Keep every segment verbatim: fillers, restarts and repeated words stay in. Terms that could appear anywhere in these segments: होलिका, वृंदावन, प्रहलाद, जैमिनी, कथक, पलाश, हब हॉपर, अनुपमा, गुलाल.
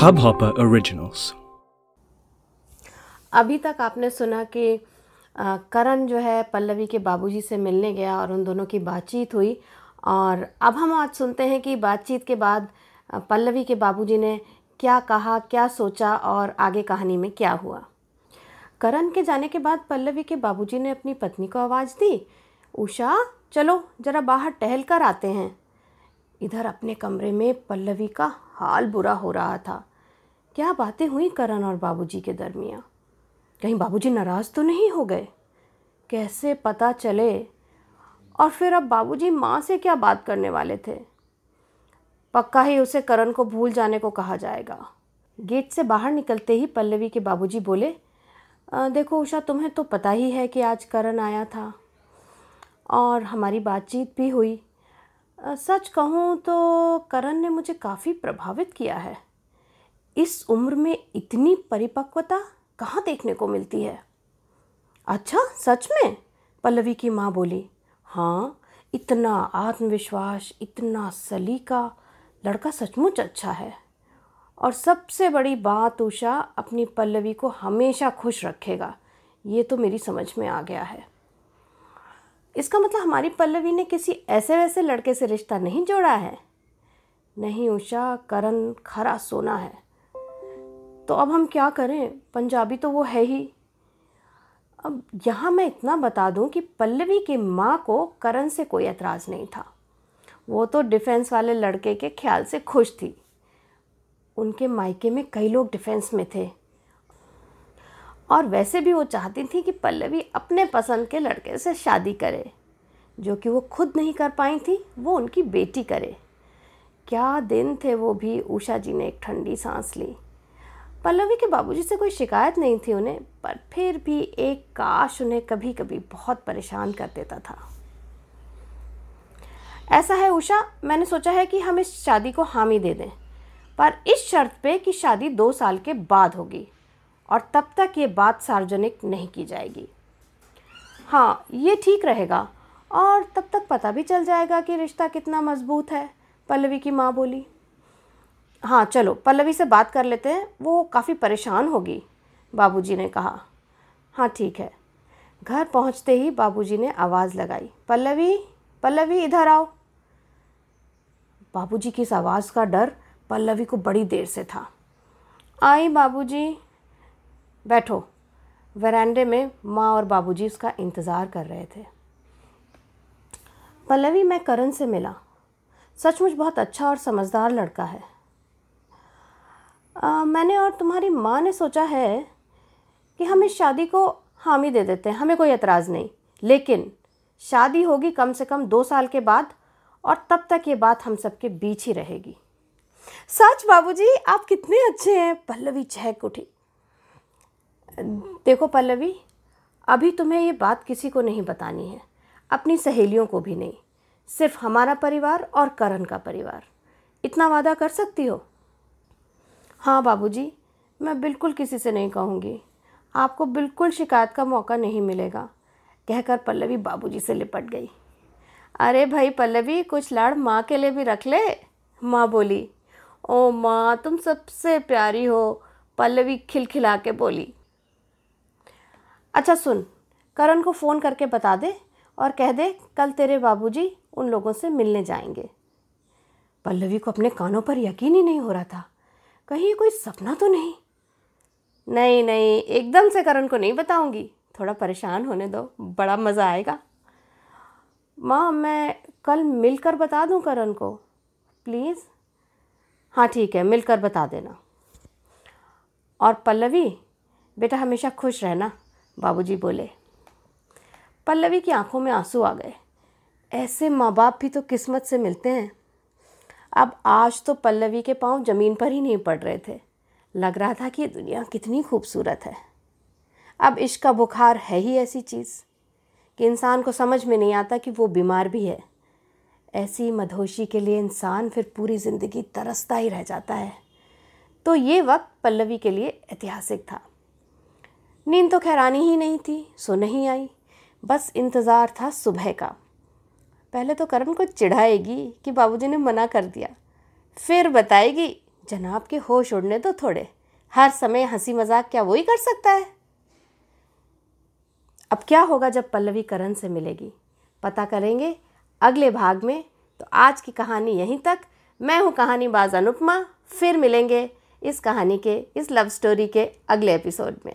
हब हॉपर originals. अभी तक आपने सुना कि करण जो है पल्लवी के बाबूजी से मिलने गया और उन दोनों की बातचीत हुई। और अब हम आज सुनते हैं कि बातचीत के बाद पल्लवी के बाबूजी ने क्या कहा, क्या सोचा और आगे कहानी में क्या हुआ। करण के जाने के बाद पल्लवी के बाबूजी ने अपनी पत्नी को आवाज़ दी, उषा चलो ज़रा बाहर टहल कर आते हैं। इधर अपने कमरे में पल्लवी का हाल बुरा हो रहा था। क्या बातें हुई करण और बाबूजी के दरमियान? कहीं बाबूजी नाराज़ तो नहीं हो गए? कैसे पता चले? और फिर अब बाबूजी माँ से क्या बात करने वाले थे? पक्का ही उसे करण को भूल जाने को कहा जाएगा। गेट से बाहर निकलते ही पल्लवी के बाबूजी बोले, देखो उषा, तुम्हें तो पता ही है कि आज करण आया था और हमारी बातचीत भी हुई। सच कहूँ तो करण ने मुझे काफ़ी प्रभावित किया है। इस उम्र में इतनी परिपक्वता कहाँ देखने को मिलती है। अच्छा, सच में? पल्लवी की माँ बोली। हाँ, इतना आत्मविश्वास, इतना सलीका, लड़का सचमुच अच्छा है। और सबसे बड़ी बात उषा, अपनी पल्लवी को हमेशा खुश रखेगा, ये तो मेरी समझ में आ गया है। इसका मतलब हमारी पल्लवी ने किसी ऐसे वैसे लड़के से रिश्ता नहीं जोड़ा है। नहीं उषा, करण खरा सोना है। तो अब हम क्या करें? पंजाबी तो वो है ही। अब यहाँ मैं इतना बता दूँ कि पल्लवी की माँ को करण से कोई एतराज़ नहीं था। वो तो डिफेंस वाले लड़के के ख्याल से खुश थी। उनके मायके में कई लोग डिफेंस में थे और वैसे भी वो चाहती थी कि पल्लवी अपने पसंद के लड़के से शादी करे। जो कि वो खुद नहीं कर पाई थी, वो उनकी बेटी करे। क्या दिन थे वो भी। उषा जी ने एक ठंडी सांस ली। पल्लवी के बाबूजी से कोई शिकायत नहीं थी उन्हें, पर फिर भी एक काश उन्हें कभी कभी बहुत परेशान कर देता था। ऐसा है उषा, मैंने सोचा है कि हम इस शादी को हामी दे दें, पर इस शर्त पे कि शादी दो साल के बाद होगी और तब तक ये बात सार्वजनिक नहीं की जाएगी। हाँ, ये ठीक रहेगा और तब तक पता भी चल जाएगा कि रिश्ता कितना मजबूत है, पल्लवी की माँ बोली। हाँ चलो, पल्लवी से बात कर लेते हैं, वो काफ़ी परेशान होगी, बाबूजी ने कहा। हाँ ठीक है। घर पहुँचते ही बाबूजी ने आवाज़ लगाई, पल्लवी पल्लवी इधर आओ। बाबूजी की इस आवाज़ का डर पल्लवी को बड़ी देर से था। आई बाबूजी, बैठो। वरांडे में माँ और बाबूजी उसका इंतज़ार कर रहे थे। पल्लवी, मैं करण से मिला। सचमुच बहुत अच्छा और समझदार लड़का है। आ, मैंने और तुम्हारी माँ ने सोचा है कि हम इस शादी को हामी दे देते हैं, हमें कोई एतराज़ नहीं, लेकिन शादी होगी कम से कम दो साल के बाद और तब तक ये बात हम सब के बीच ही रहेगी। सच बाबूजी, आप कितने अच्छे हैं, पल्लवी चहक उठी। देखो पल्लवी, अभी तुम्हें ये बात किसी को नहीं बतानी है, अपनी सहेलियों को भी नहीं, सिर्फ हमारा परिवार और करण का परिवार। इतना वादा कर सकती हो? हाँ बाबूजी, मैं बिल्कुल किसी से नहीं कहूँगी, आपको बिल्कुल शिकायत का मौका नहीं मिलेगा, कहकर पल्लवी बाबूजी से लिपट गई। अरे भाई पल्लवी, कुछ लाड़ माँ के लिए भी रख ले, माँ बोली। ओ माँ, तुम सबसे प्यारी हो, पल्लवी खिलखिला के बोली। अच्छा सुन, करण को फ़ोन करके बता दे और कह दे कल तेरे बाबूजी उन लोगों से मिलने जाएंगे। पल्लवी को अपने कानों पर यकीन ही नहीं हो रहा था। कहीं कोई सपना तो नहीं? नहीं नहीं, एकदम से करण को नहीं बताऊंगी, थोड़ा परेशान होने दो, बड़ा मज़ा आएगा। माँ, मैं कल मिलकर बता दूँ करण को, प्लीज़? हाँ ठीक है, मिलकर बता देना। और पल्लवी बेटा, हमेशा खुश रहना, बाबूजी बोले। पल्लवी की आंखों में आंसू आ गए। ऐसे माँ बाप भी तो किस्मत से मिलते हैं। अब आज तो पल्लवी के पाँव ज़मीन पर ही नहीं पड़ रहे थे। लग रहा था कि ये दुनिया कितनी खूबसूरत है। अब इश्क का बुखार है ही ऐसी चीज़ कि इंसान को समझ में नहीं आता कि वो बीमार भी है। ऐसी मदहोशी के लिए इंसान फिर पूरी ज़िंदगी तरसता ही रह जाता है। तो ये वक्त पल्लवी के लिए ऐतिहासिक था। नींद तो खैर आनी ही नहीं थी, सो नहीं आई। बस इंतज़ार था सुबह का। पहले तो करण को चिढ़ाएगी कि बाबूजी ने मना कर दिया, फिर बताएगी जनाब के होश उड़ने तो थोड़े, हर समय हंसी मजाक क्या वही कर सकता है। अब क्या होगा जब पल्लवी करण से मिलेगी, पता करेंगे अगले भाग में। तो आज की कहानी यहीं तक। मैं हूँ कहानीबाज अनुपमा, फिर मिलेंगे इस कहानी के, इस लव स्टोरी के अगले एपिसोड में।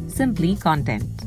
Simply content.